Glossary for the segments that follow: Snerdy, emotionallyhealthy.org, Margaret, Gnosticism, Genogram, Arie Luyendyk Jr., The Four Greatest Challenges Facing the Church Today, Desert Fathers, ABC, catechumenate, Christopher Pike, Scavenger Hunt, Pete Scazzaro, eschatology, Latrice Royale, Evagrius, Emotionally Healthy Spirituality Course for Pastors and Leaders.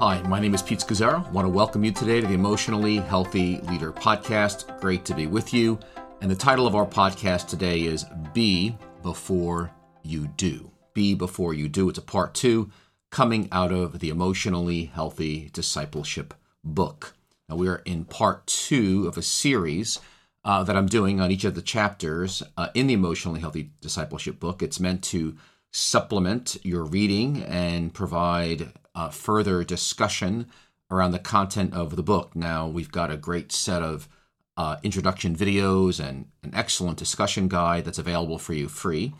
Hi, my name is Pete Scazzaro. I want to welcome you today to the Emotionally Healthy Leader podcast. Great to be with you. And the title of our podcast today is Be Before You Do. Be Before You Do. It's a part two coming out of the Emotionally Healthy Discipleship book. Now, we are in part two of a series that I'm doing on each of the chapters in the Emotionally Healthy Discipleship book. It's meant to supplement your reading and provide further discussion around the content of the book. Now, we've got a great set of introduction videos and an excellent discussion guide that's available for you free.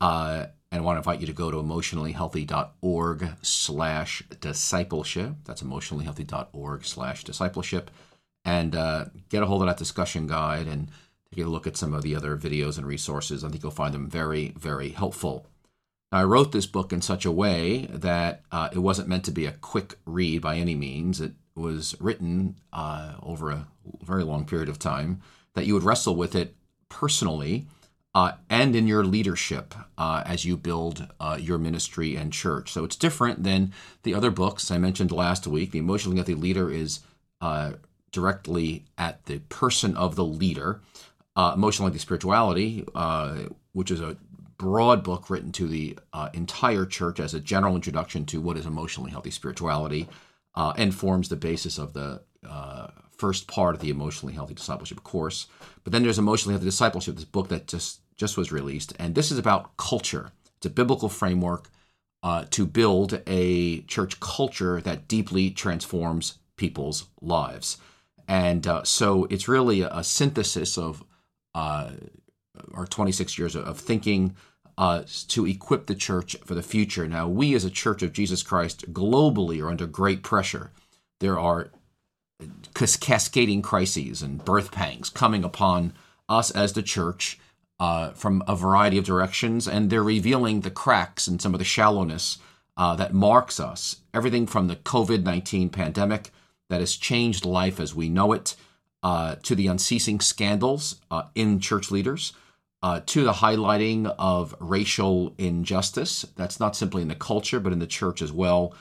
And I want to invite you to go to emotionallyhealthy.org/discipleship. That's emotionallyhealthy.org/discipleship. And get a hold of that discussion guide and take a look at some of the other videos and resources. I think you'll find them very, very helpful. Now, I wrote this book in such a way that it wasn't meant to be a quick read by any means. It was written over a very long period of time, that you would wrestle with it personally and in your leadership as you build your ministry and church. So it's different than the other books I mentioned last week. The Emotionally Healthy Leader is directly at the person of the leader. Emotionally Healthy Spirituality, which is a broad book written to the entire church as a general introduction to what is emotionally healthy spirituality, and forms the basis of the first part of the Emotionally Healthy Discipleship course. But then there's Emotionally Healthy Discipleship, this book that just was released, and this is about culture. It's a biblical framework to build a church culture that deeply transforms people's lives. And so it's really a synthesis of our 26 years of thinking to equip the church for the future. Now, we as a Church of Jesus Christ globally are under great pressure. There are cascading crises and birth pangs coming upon us as the church from a variety of directions, and they're revealing the cracks and some of the shallowness that marks us. Everything from the COVID-19 pandemic that has changed life as we know it, to the unceasing scandals in church leaders, to the highlighting of racial injustice. That's not simply in the culture, but in the church as well,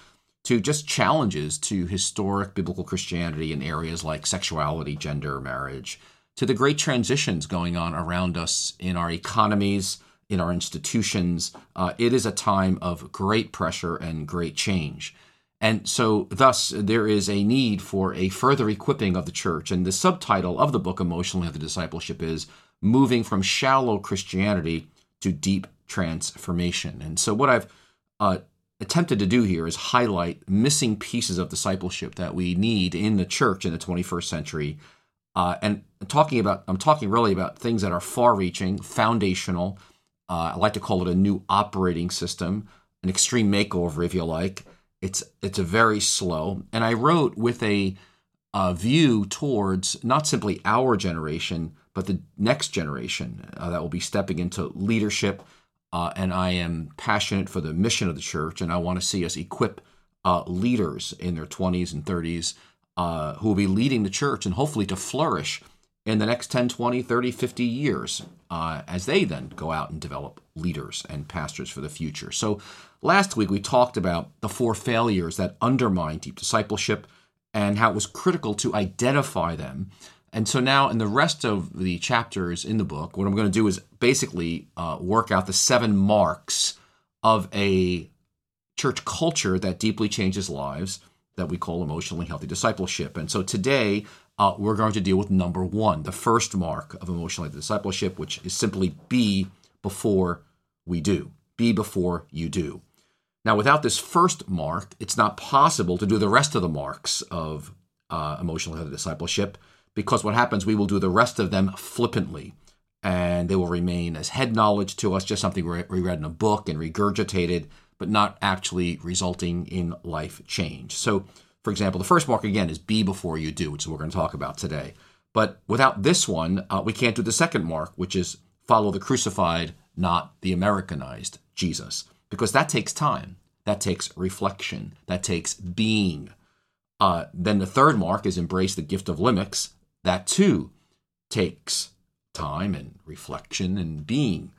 to just challenges to historic biblical Christianity in areas like sexuality, gender, marriage, to the great transitions going on around us in our economies, in our institutions. It is a time of great pressure and great change. And so, thus, there is a need for a further equipping of the church. And the subtitle of the book, Emotionally Healthy Discipleship, is Moving from Shallow Christianity to Deep Transformation. And so what I've attempted to do here is highlight missing pieces of discipleship that we need in the church in the 21st century. And I'm talking really about things that are far-reaching, foundational. I like to call it a new operating system, an extreme makeover, if you like. It's a very slow. And I wrote with a view towards not simply our generation, but the next generation that will be stepping into leadership. And I am passionate for the mission of the church, and I want to see us equip leaders in their 20s and 30s who will be leading the church and hopefully to flourish in the next 10, 20, 30, 50 years as they then go out and develop leaders and pastors for the future. So last week we talked about the four failures that undermine deep discipleship and how it was critical to identify them. And so now in the rest of the chapters in the book, what I'm going to do is basically work out the 7 marks of a church culture that deeply changes lives that we call emotionally healthy discipleship. And so today, we're going to deal with number 1, the first mark of emotionally healthy discipleship, which is simply be before we do. Be before you do. Now, without this first mark, it's not possible to do the rest of the marks of emotionally healthy discipleship, because what happens, we will do the rest of them flippantly, and they will remain as head knowledge to us, just something we read in a book and regurgitated, but not actually resulting in life change. So, for example, the first mark, again, is be before you do, which is what we're going to talk about today. But without this one, we can't do the second mark, which is follow the crucified, not the Americanized Jesus, because that takes time. That takes reflection. That takes being. Then the third mark is embrace the gift of limits. That, too, takes time and reflection and being.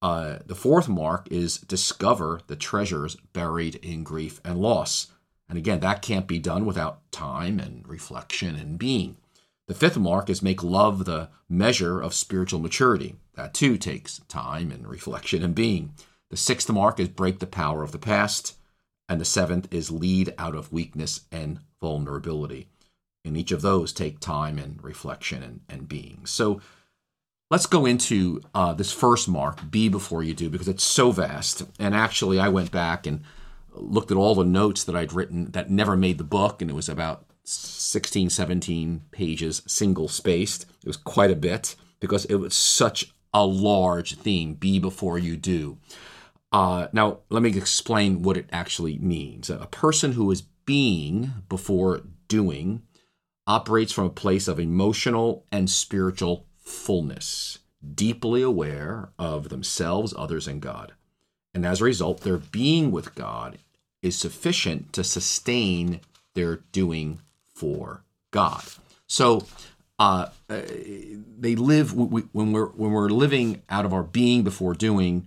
The fourth mark is discover the treasures buried in grief and loss. And again, that can't be done without time and reflection and being. The fifth mark is make love the measure of spiritual maturity. That too takes time and reflection and being. The sixth mark is break the power of the past. And the seventh is lead out of weakness and vulnerability. And each of those take time and reflection and being. So let's go into this first mark, be before you do, because it's so vast. And actually, I went back and looked at all the notes that I'd written that never made the book, and it was about 16, 17 pages, single-spaced. It was quite a bit because it was such a large theme, be before you do. Now, let me explain what it actually means. A person who is being before doing operates from a place of emotional and spiritual fullness, deeply aware of themselves, others, and God. And as a result, their being with God is sufficient to sustain their doing for God. So they live when we're living out of our being before doing.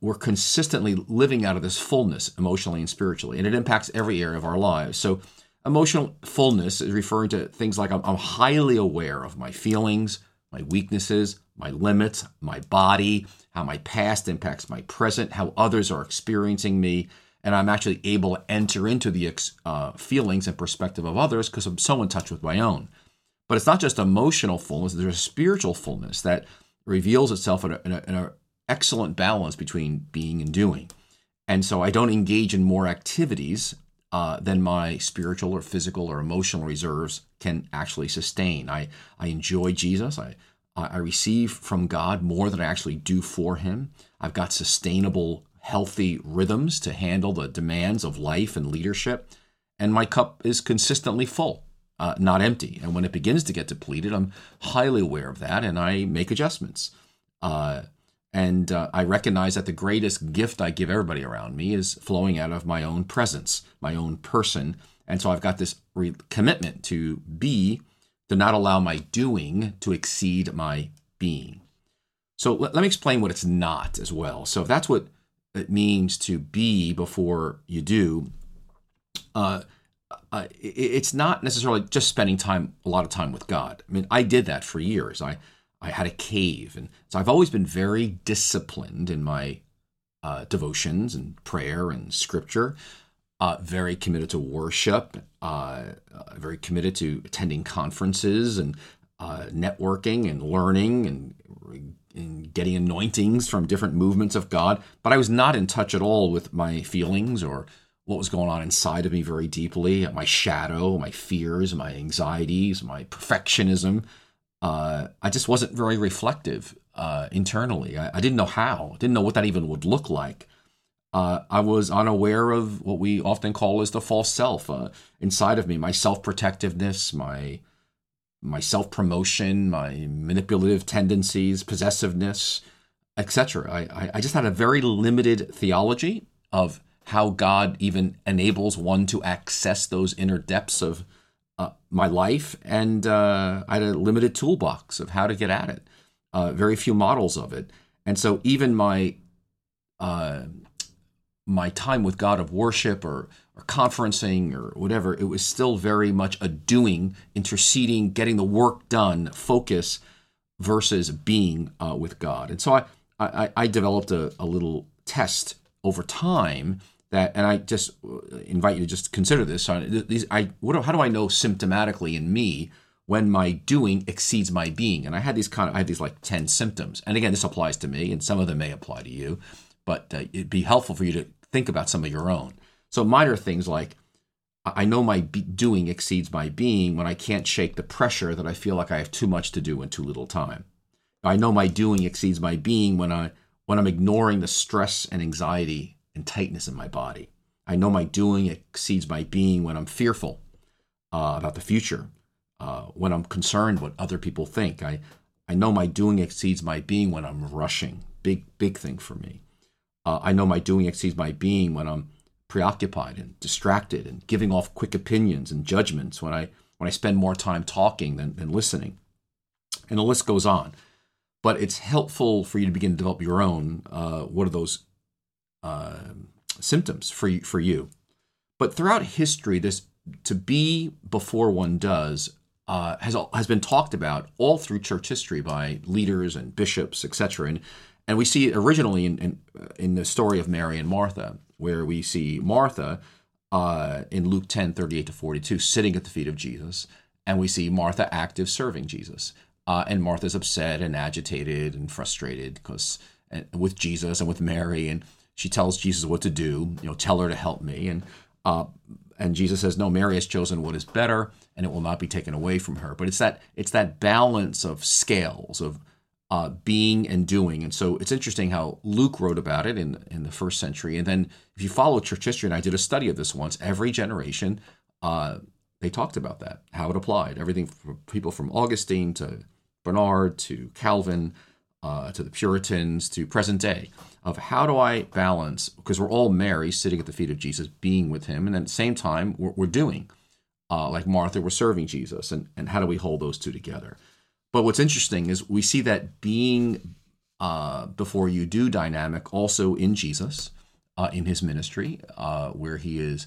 We're consistently living out of this fullness emotionally and spiritually, and it impacts every area of our lives. So emotional fullness is referring to things like I'm highly aware of my feelings, my weaknesses, my limits, my body, how my past impacts my present, how others are experiencing me, and I'm actually able to enter into the feelings and perspective of others because I'm so in touch with my own. But it's not just emotional fullness. There's a spiritual fullness that reveals itself in a excellent balance between being and doing. And so I don't engage in more activities than my spiritual or physical or emotional reserves can actually sustain. I enjoy Jesus. I receive from God more than I actually do for him. I've got sustainable, healthy rhythms to handle the demands of life and leadership. And my cup is consistently full, not empty. And when it begins to get depleted, I'm highly aware of that and I make adjustments. And I recognize that the greatest gift I give everybody around me is flowing out of my own presence, my own person. And so I've got this commitment to not allow my doing to exceed my being. So let me explain what it's not as well. So if that's what it means to be before you do, it's not necessarily just spending a lot of time with God. I mean, I did that for years. I had a cave, and so I've always been very disciplined in my devotions and prayer and scripture, very committed to worship, very committed to attending conferences and networking and learning and getting anointings from different movements of God. But I was not in touch at all with my feelings or what was going on inside of me very deeply, my shadow, my fears, my anxieties, my perfectionism. I just wasn't very reflective internally. I didn't know how. I didn't know what that even would look like. I was unaware of what we often call as the false self inside of me, my self-protectiveness, my self-promotion, my manipulative tendencies, possessiveness, etc. I just had a very limited theology of how God even enables one to access those inner depths of my life, and I had a limited toolbox of how to get at it, very few models of it. And so even my time with God of worship or conferencing or whatever, it was still very much a doing, interceding, getting the work done, focus versus being with God. And so I developed a little test over time. And I just invite you to just consider this. How do I know symptomatically in me when my doing exceeds my being? And I had these 10 symptoms. And again, this applies to me, and some of them may apply to you, but it'd be helpful for you to think about some of your own. So mine are things like, I know my doing exceeds my being when I can't shake the pressure that I feel like I have too much to do in too little time. I know my doing exceeds my being when I'm ignoring the stress and anxiety and tightness in my body. I know my doing exceeds my being when I'm fearful about the future, when I'm concerned what other people think. I know my doing exceeds my being when I'm rushing. Big thing for me. I know my doing exceeds my being when I'm preoccupied and distracted and giving off quick opinions and judgments, when I spend more time talking than listening. And the list goes on. But it's helpful for you to begin to develop your own. What are those symptoms for you. But throughout history, this to be before one does has been talked about all through church history by leaders and bishops, etc. And we see it originally in the story of Mary and Martha, where we see Martha in Luke 10:38-42 sitting at the feet of Jesus, and we see Martha active serving Jesus. And Martha's upset and agitated and frustrated with Jesus and with Mary, and she tells Jesus what to do. You know, tell her to help me. And Jesus says, no, Mary has chosen what is better, and it will not be taken away from her. But it's that balance of scales of being and doing. And so it's interesting how Luke wrote about it in the first century. And then if you follow church history, and I did a study of this once, every generation they talked about that, how it applied. Everything from people from Augustine to Bernard to Calvin to the Puritans to present day, of how do I balance, because we're all Mary sitting at the feet of Jesus, being with him, and then at the same time we're doing. Like Martha, we're serving Jesus, and how do we hold those two together? But what's interesting is we see that being before you do dynamic also in Jesus, in his ministry, where he's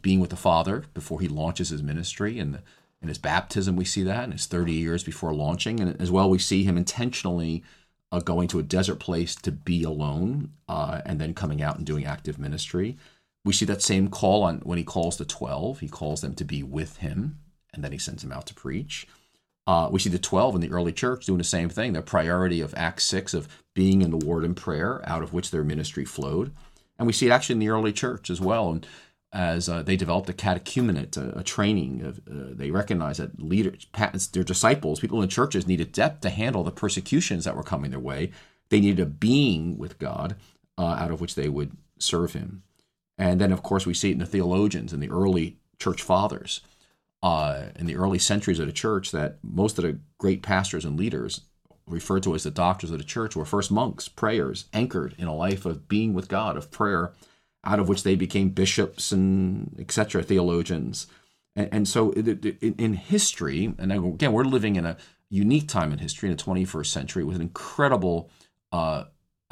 being with the Father before he launches his ministry, and in his baptism we see that, in his 30 years before launching, and as well we see him intentionally going to a desert place to be alone, and then coming out and doing active ministry. We see that same call on when he calls the 12. He calls them to be with him, and then he sends them out to preach. We see the 12 in the early church doing the same thing, their priority of Acts 6 of being in the word and prayer, out of which their ministry flowed. And we see it actually in the early church as well, and as they developed a catechumenate, a training. They recognized that leaders, their disciples, people in churches needed depth to handle the persecutions that were coming their way. They needed a being with God out of which they would serve him. And then, of course, we see it in the theologians, in the early church fathers, in the early centuries of the church, that most of the great pastors and leaders referred to as the doctors of the church were first monks, prayers, anchored in a life of being with God, of prayer, out of which they became bishops and et cetera, theologians. And so in history, and again, we're living in a unique time in history, in the 21st century, with an incredible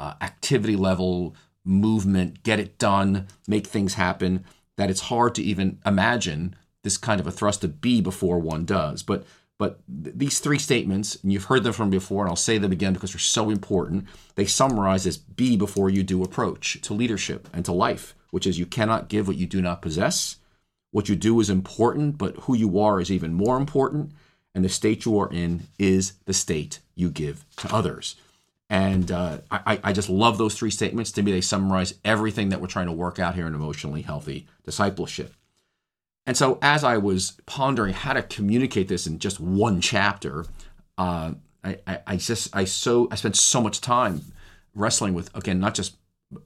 activity level, movement, get it done, make things happen, that it's hard to even imagine this kind of a thrust to be before one does. But these three statements, and you've heard them from before, and I'll say them again because they're so important, they summarize this be before you do approach to leadership and to life, which is you cannot give what you do not possess. What you do is important, but who you are is even more important, and the state you are in is the state you give to others. And I just love those three statements. To me, they summarize everything that we're trying to work out here in emotionally healthy discipleship. And so as I was pondering how to communicate this in just one chapter, I spent so much time wrestling with, again, not just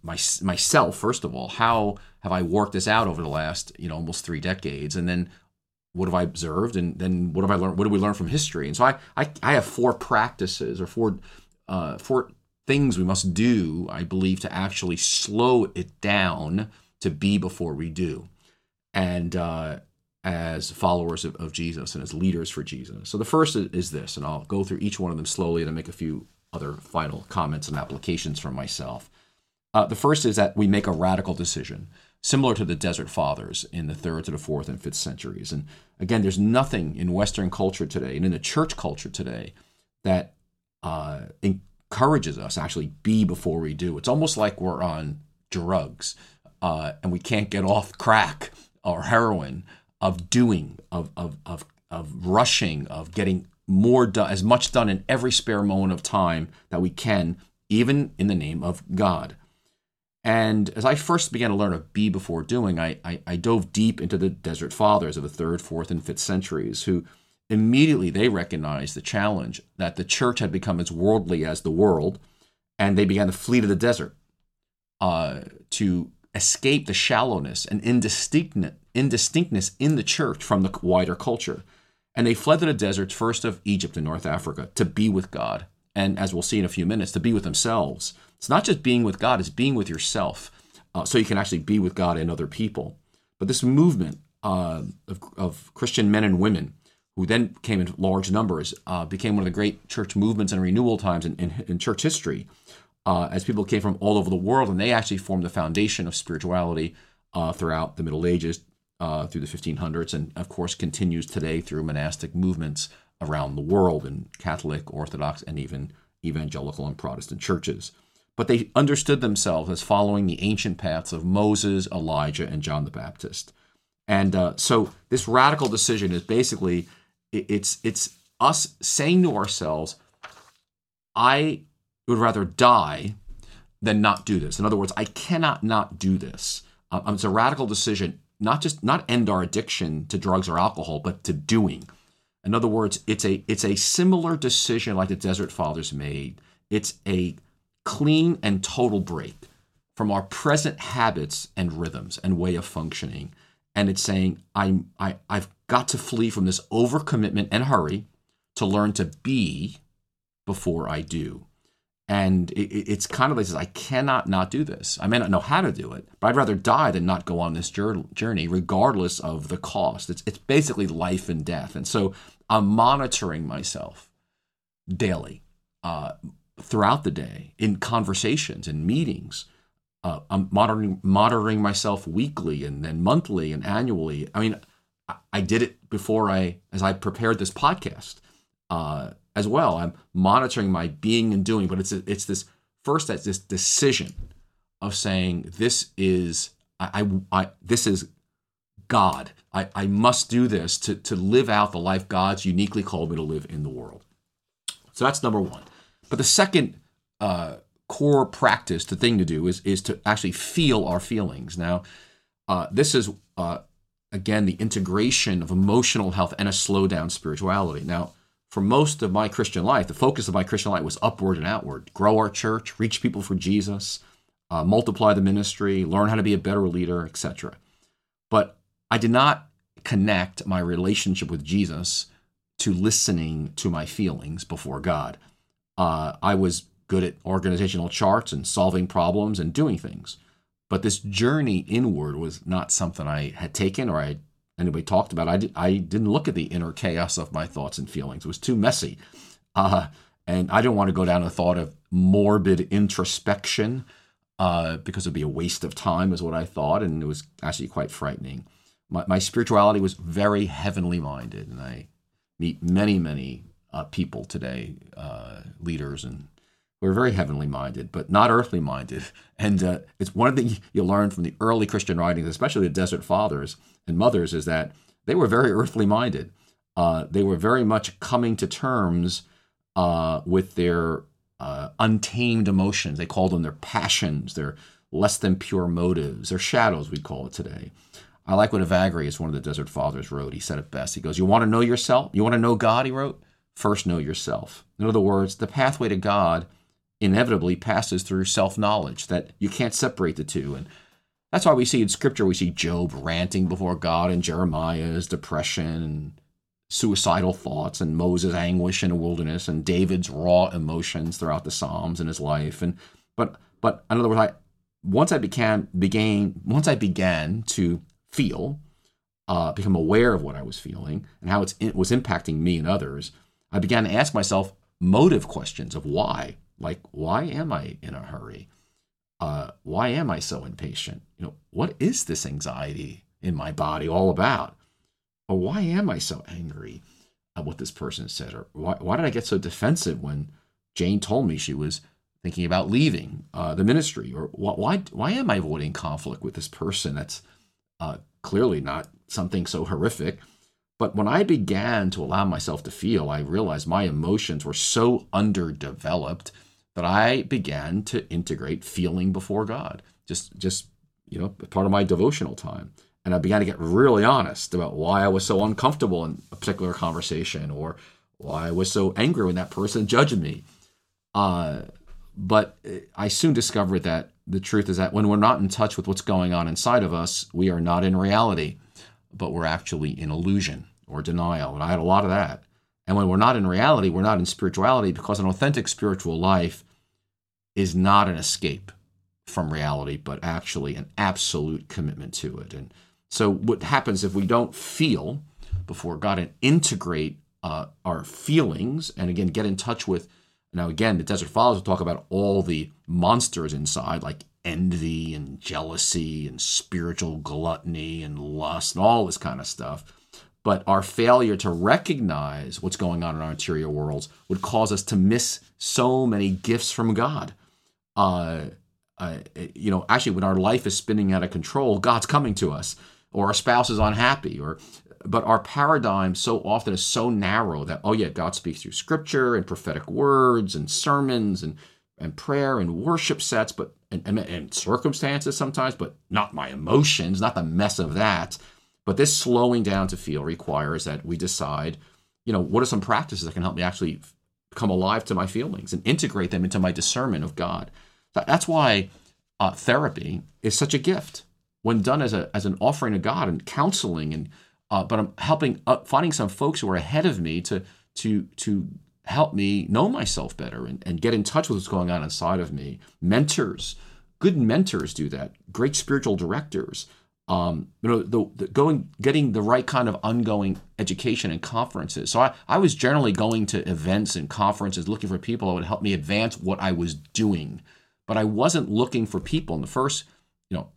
myself, first of all, how have I worked this out over the last, almost 3 decades? And then what have I observed? And then what have I learned? What do we learn from history? And so I have 4 practices or 4 things we must do, I believe, to actually slow it down to be before we do. And as followers of Jesus and as leaders for Jesus. So the first is this, and I'll go through each one of them slowly and I'll make a few other final comments and applications from myself. The first is that we make a radical decision, similar to the Desert Fathers in the 3rd to the 4th and 5th centuries. And again, there's nothing in Western culture today and in the church culture today that encourages us to actually be before we do. It's almost like we're on drugs and we can't get off crack or heroin, of doing, of rushing, of getting more done, as much done in every spare moment of time that we can, even in the name of God. And as I first began to learn of be before doing, I dove deep into the Desert Fathers of the 3rd, 4th, and 5th centuries, who immediately they recognized the challenge that the church had become as worldly as the world, and they began to flee to the desert to escape the shallowness and indistinctness in the church from the wider culture. And they fled to the deserts first of Egypt and North Africa to be with God. And as we'll see in a few minutes, to be with themselves. It's not just being with God, it's being with yourself so you can actually be with God and other people. But this movement of Christian men and women who then came in large numbers became one of the great church movements and renewal times in church history. As people came from all over the world, and they actually formed the foundation of spirituality throughout the Middle Ages, through the 1500s, and of course continues today through monastic movements around the world in Catholic, Orthodox, and even evangelical and Protestant churches. But they understood themselves as following the ancient paths of Moses, Elijah, and John the Baptist. And so this radical decision is basically, it's us saying to ourselves, I would rather die than not do this. In other words, I cannot not do this. It's a radical decision, not end our addiction to drugs or alcohol, but to doing. In other words, it's a similar decision like the Desert Fathers made. It's a clean and total break from our present habits and rhythms and way of functioning. And it's saying, I've got to flee from this overcommitment and hurry to learn to be before I do. And it's kind of like this, I cannot not do this. I may not know how to do it, but I'd rather die than not go on this journey, regardless of the cost. It's basically life and death. And so I'm monitoring myself daily, throughout the day, in conversations, in meetings. I'm monitoring myself weekly and then monthly and annually. I mean, I did it as I prepared this podcast. As well, I'm monitoring my being and doing, but it's this first, that's this decision of saying this is God. I must do this to live out the life God's uniquely called me to live in the world. So that's number one. But the second core practice, the thing to do is to actually feel our feelings. Now, this is again the integration of emotional health and a slowdown spirituality. Now, for most of my Christian life, the focus of my Christian life was upward and outward. Grow our church, reach people for Jesus, multiply the ministry, learn how to be a better leader, etc. But I did not connect my relationship with Jesus to listening to my feelings before God. I was good at organizational charts and solving problems and doing things. But this journey inward was not something I had taken or anybody talked about. I didn't look at the inner chaos of my thoughts and feelings. It was too messy. And I didn't want to go down a thought of morbid introspection because it would be a waste of time is what I thought, and it was actually quite frightening. My spirituality was very heavenly minded, and I meet many, many people today, leaders, and we're very heavenly minded, but not earthly minded. And it's one thing you learn from the early Christian writings, especially the Desert Fathers and mothers, is that they were very earthly minded. They were very much coming to terms with their untamed emotions. They called them their passions, their less than pure motives, their shadows, we call it today. I like what Evagrius, one of the Desert Fathers, wrote. He said it best. He goes, you want to know yourself? You want to know God, he wrote? First know yourself. In other words, the pathway to God inevitably passes through self-knowledge, that you can't separate the two. And that's why we see in Scripture, we see Job ranting before God, and Jeremiah's depression and suicidal thoughts, and Moses' anguish in the wilderness, and David's raw emotions throughout the Psalms in his life. And but in other words, once I began to feel, become aware of what I was feeling and how it was impacting me and others, I began to ask myself motive questions of why. Like, why am I in a hurry? Why am I so impatient? You know, what is this anxiety in my body all about? Or why am I so angry at what this person said? Or why did I get so defensive when Jane told me she was thinking about leaving the ministry? Or why am I avoiding conflict with this person? That's clearly not something so horrific. But when I began to allow myself to feel, I realized my emotions were so underdeveloped that I began to integrate feeling before God, just you know, part of my devotional time. And I began to get really honest about why I was so uncomfortable in a particular conversation, or why I was so angry when that person judged me. But I soon discovered that the truth is that when we're not in touch with what's going on inside of us, we are not in reality, but we're actually in illusion or denial. And I had a lot of that. And when we're not in reality, we're not in spirituality, because an authentic spiritual life is not an escape from reality, but actually an absolute commitment to it. And so what happens if we don't feel before God and integrate our feelings, and again, get in touch with, now again, the Desert Fathers will talk about all the monsters inside, like envy and jealousy and spiritual gluttony and lust and all this kind of stuff. But our failure to recognize what's going on in our interior worlds would cause us to miss so many gifts from God. Actually, when our life is spinning out of control, God's coming to us, or our spouse is unhappy, but our paradigm so often is so narrow that, oh yeah, God speaks through scripture and prophetic words and sermons and prayer and worship sets, but and circumstances sometimes, but not my emotions, not the mess of that. But this slowing down to feel requires that we decide, what are some practices that can help me actually come alive to my feelings and integrate them into my discernment of God. That's why therapy is such a gift when done as an offering to God, and counseling, but I'm helping finding some folks who are ahead of me to help me know myself better and get in touch with what's going on inside of me. Mentors, good mentors do that. Great spiritual directors. Getting the right kind of ongoing education and conferences. So I was generally going to events and conferences looking for people that would help me advance what I was doing. But I wasn't looking for people in the first,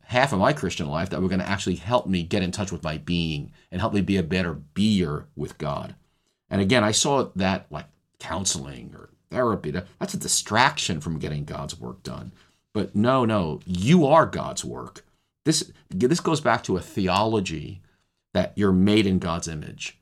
half of my Christian life that were going to actually help me get in touch with my being and help me be a better beer with God. And again, I saw that like counseling or therapy, that's a distraction from getting God's work done. But no, you are God's work. This goes back to a theology that you're made in God's image,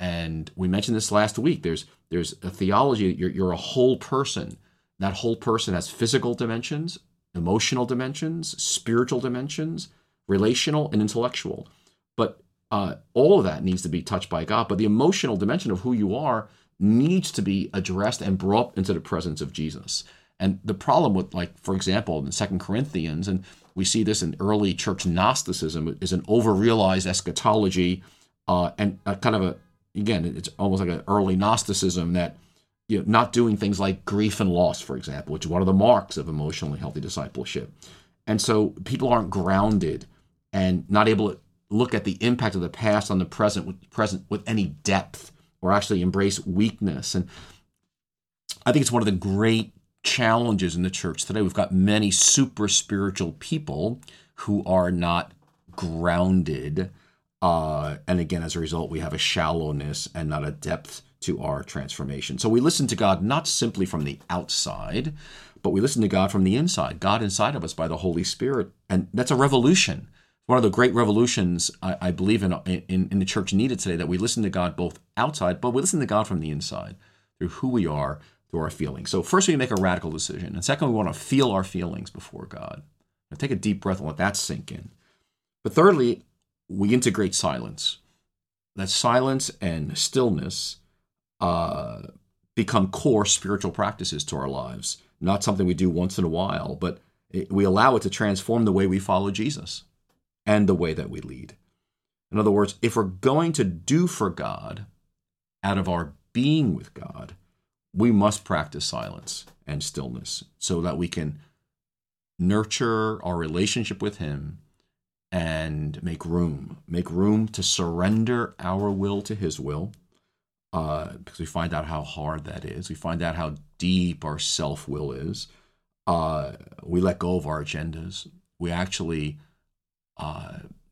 and we mentioned this last week. There's a theology that you're a whole person. That whole person has physical dimensions, emotional dimensions, spiritual dimensions, relational and intellectual. But all of that needs to be touched by God. But the emotional dimension of who you are needs to be addressed and brought into the presence of Jesus. And the problem with, like, for example, in 2 Corinthians, and we see this in early church Gnosticism, is an over-realized eschatology, and a kind of it's almost like an early Gnosticism that, not doing things like grief and loss, for example, which is one of the marks of emotionally healthy discipleship. And so people aren't grounded and not able to look at the impact of the past on the present with any depth, or actually embrace weakness. And I think it's one of the great challenges in the church today. We've got many super spiritual people who are not grounded, and again, as a result, we have a shallowness and not a depth to our transformation. So we listen to God not simply from the outside, but we listen to God from the inside, God inside of us by the Holy Spirit, and that's a revolution. One of the great revolutions I believe in the church needed today, that we listen to God both outside, but we listen to God from the inside through who we are, through our feelings. So first, we make a radical decision. And second, we want to feel our feelings before God. Now, take a deep breath and let that sink in. But thirdly, we integrate silence. That silence and stillness become core spiritual practices to our lives. Not something we do once in a while, but we allow it to transform the way we follow Jesus and the way that we lead. In other words, if we're going to do for God out of our being with God, we must practice silence and stillness so that we can nurture our relationship with Him and make room to surrender our will to His will, because we find out how hard that is. We find out how deep our self-will is. We let go of our agendas. We actually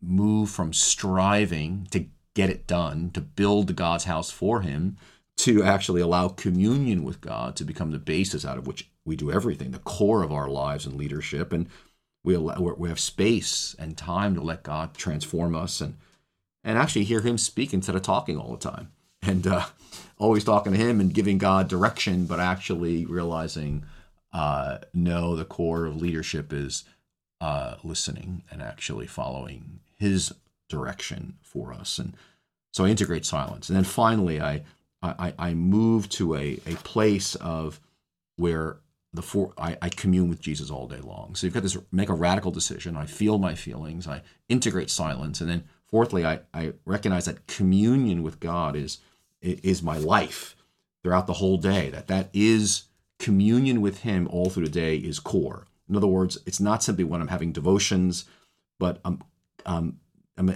move from striving to get it done, to build God's house for Him, to actually allow communion with God to become the basis out of which we do everything, the core of our lives and leadership. And we have space and time to let God transform us and actually hear Him speak instead of talking all the time. And always talking to Him and giving God direction, but actually realizing, no, the core of leadership is listening and actually following His direction for us. And so I integrate silence. And then finally, I move to a place of where I commune with Jesus all day long. So you've got this, make a radical decision. I feel my feelings. I integrate silence. And then fourthly, I recognize that communion with God is my life throughout the whole day. That is communion with Him all through the day is core. In other words, it's not simply when I'm having devotions, but I'm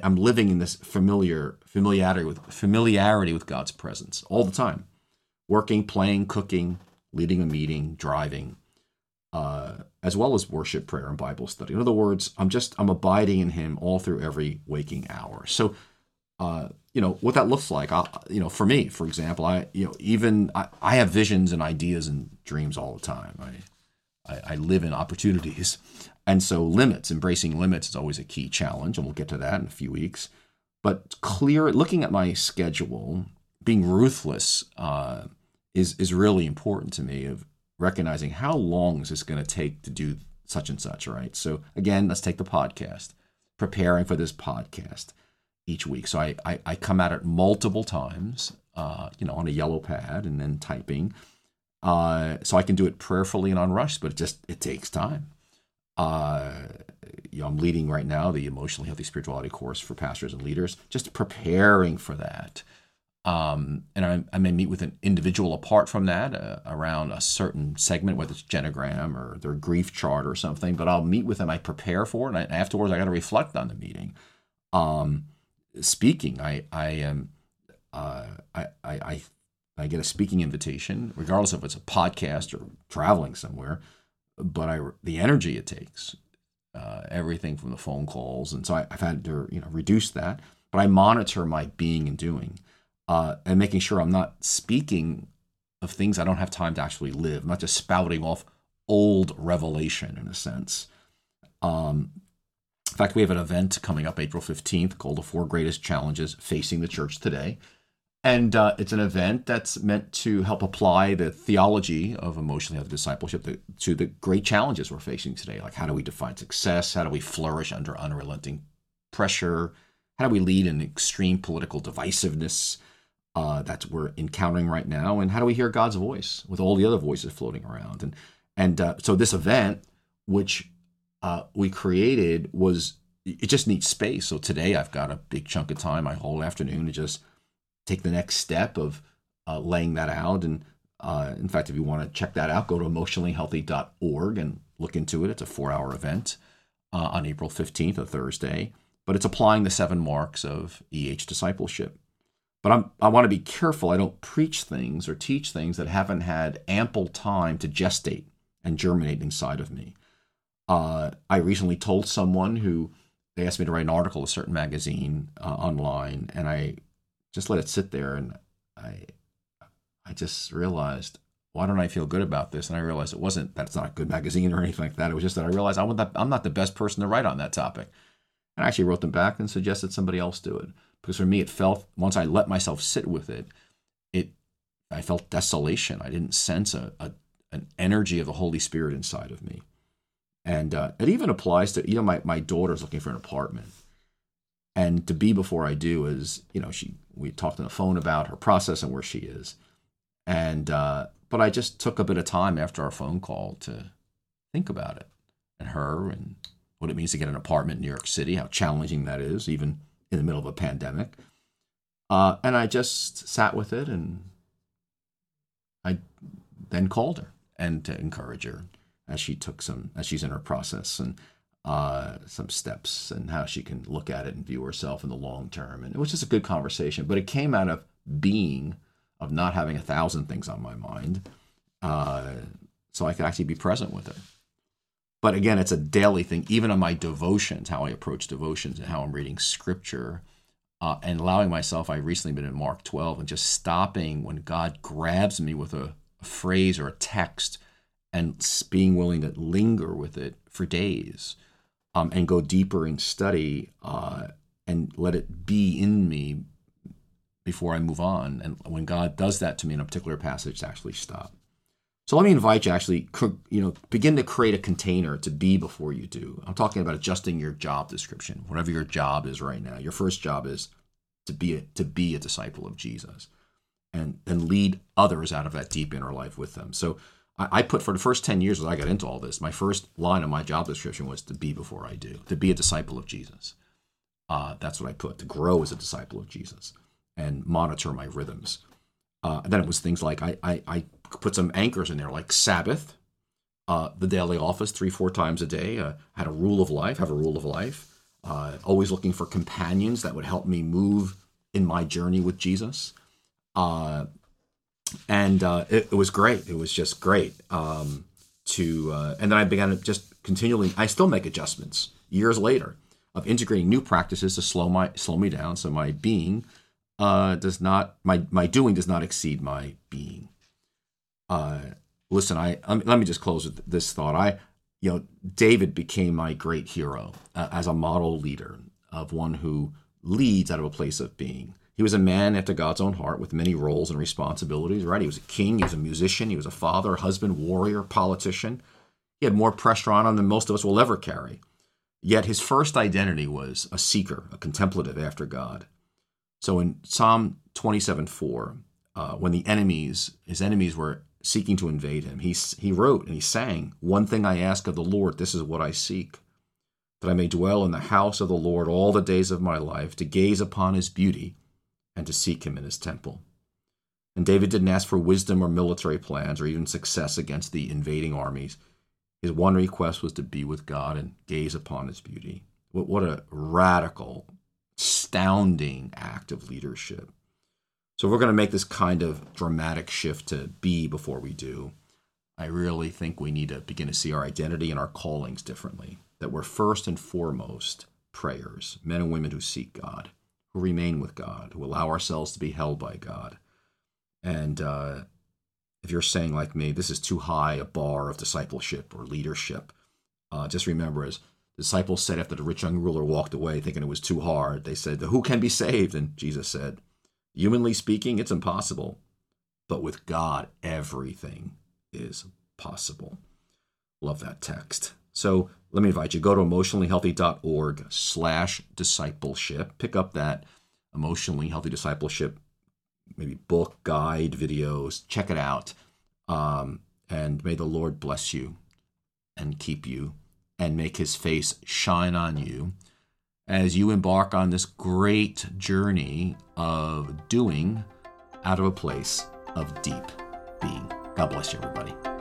living in this familiarity with God's presence all the time, working, playing, cooking, leading a meeting, driving. as well as worship, prayer, and Bible study. In other words, I'm abiding in him all through every waking hour. So, what that looks like, for me, for example, I have visions and ideas and dreams all the time. I live in opportunities. And so embracing limits is always a key challenge. And we'll get to that in a few weeks. But looking at my schedule, being ruthless is really important to me, of recognizing how long is this going to take to do such and such, right? So again, let's take the podcast, preparing for this podcast each week. So I come at it multiple times, on a yellow pad and then typing. So I can do it prayerfully and unrushed, but it takes time. I'm leading right now the Emotionally Healthy Spirituality Course for Pastors and Leaders, just preparing for that. And I may meet with an individual apart from that around a certain segment, whether it's Genogram or their grief chart or something, but I'll meet with them. I prepare for it. And afterwards, I got to reflect on the meeting. Speaking, I get a speaking invitation, regardless if it's a podcast or traveling somewhere, but the energy it takes, everything from the phone calls. And so I've had to, reduce that, but I monitor my being and doing, and making sure I'm not speaking of things I don't have time to actually live. I'm not just spouting off old revelation in a sense. In fact, we have an event coming up April 15th called The Four Greatest Challenges Facing the Church Today. And it's an event that's meant to help apply the theology of emotionally healthy discipleship to the great challenges we're facing today. Like, how do we define success? How do we flourish under unrelenting pressure? How do we lead in extreme political divisiveness that we're encountering right now? And how do we hear God's voice with all the other voices floating around? And so this event, which we created, it just needs space. So today I've got a big chunk of time, my whole afternoon, to just take the next step of laying that out. And in fact, if you want to check that out, go to emotionallyhealthy.org and look into it. It's a 4-hour event on April 15th, a Thursday, but it's applying the 7 marks of EH discipleship. But I want to be careful. I don't preach things or teach things that haven't had ample time to gestate and germinate inside of me. I recently told someone who, they asked me to write an article, a certain magazine online, and I just let it sit there, and I just realized, why don't I feel good about this? And I realized that's not a good magazine or anything like that. It was just that I realized I'm not the best person to write on that topic. And I actually wrote them back and suggested somebody else do it. Because for me, it felt, once I let myself sit with it, I felt desolation. I didn't sense an energy of the Holy Spirit inside of me. And it even applies to, my daughter's looking for an apartment. And to be before I do is, we talked on the phone about her process and where she is. And, but I just took a bit of time after our phone call to think about it and her and what it means to get an apartment in New York City, how challenging that is, even in the middle of a pandemic. And I just sat with it, and I then called her and to encourage her as she's in her process, and some steps and how she can look at it and view herself in the long term. And it was just a good conversation, but it came out of being, of not having 1,000 things on my mind, so I could actually be present with her. But again, it's a daily thing, even on my devotions, how I approach devotions and how I'm reading scripture, and allowing myself. I've recently been in Mark 12 and just stopping when God grabs me with a phrase or a text and being willing to linger with it for days. And go deeper in study, and let it be in me before I move on. And when God does that to me in a particular passage, to actually stop. So let me invite you to actually, begin to create a container to be before you do. I'm talking about adjusting your job description, whatever your job is right now. Your first job is to be a disciple of Jesus, and then lead others out of that deep inner life with them. So I put, for the first 10 years as I got into all this, my first line of my job description was to be before I do, to be a disciple of Jesus. That's what I put, to grow as a disciple of Jesus and monitor my rhythms. And then it was things like, I put some anchors in there, like Sabbath, the daily office 3-4 times a day. I had a rule of life, always looking for companions that would help me move in my journey with Jesus. And it was great. It was just great. to, and then I began to just continually, I still make adjustments years later of integrating new practices to slow me down, so my being does not, my doing does not exceed my being. Listen, let me just close with this thought. David became my great hero as a model leader of one who leads out of a place of being. He was a man after God's own heart with many roles and responsibilities, right? He was a king, he was a musician, he was a father, husband, warrior, politician. He had more pressure on him than most of us will ever carry. Yet his first identity was a seeker, a contemplative after God. So in Psalm 27:4, when his enemies were seeking to invade him, he wrote and he sang, "One thing I ask of the Lord, this is what I seek, that I may dwell in the house of the Lord all the days of my life, to gaze upon his beauty and to seek him in his temple." And David didn't ask for wisdom or military plans or even success against the invading armies. His one request was to be with God and gaze upon his beauty. What a radical, astounding act of leadership. So we're going to make this kind of dramatic shift to be before we do. I really think we need to begin to see our identity and our callings differently, that we're first and foremost prayers, men and women who seek God, who remain with God, who allow ourselves to be held by God. And if you're saying like me, this is too high a bar of discipleship or leadership, just remember, as disciples said after the rich young ruler walked away thinking it was too hard, they said, "Who can be saved?" And Jesus said, "Humanly speaking, it's impossible, but with God, everything is possible." Love that text. So let me invite you, go to emotionallyhealthy.org/discipleship. Pick up that Emotionally Healthy Discipleship, maybe book, guide, videos. Check it out. And may the Lord bless you and keep you and make his face shine on you as you embark on this great journey of doing out of a place of deep being. God bless you, everybody.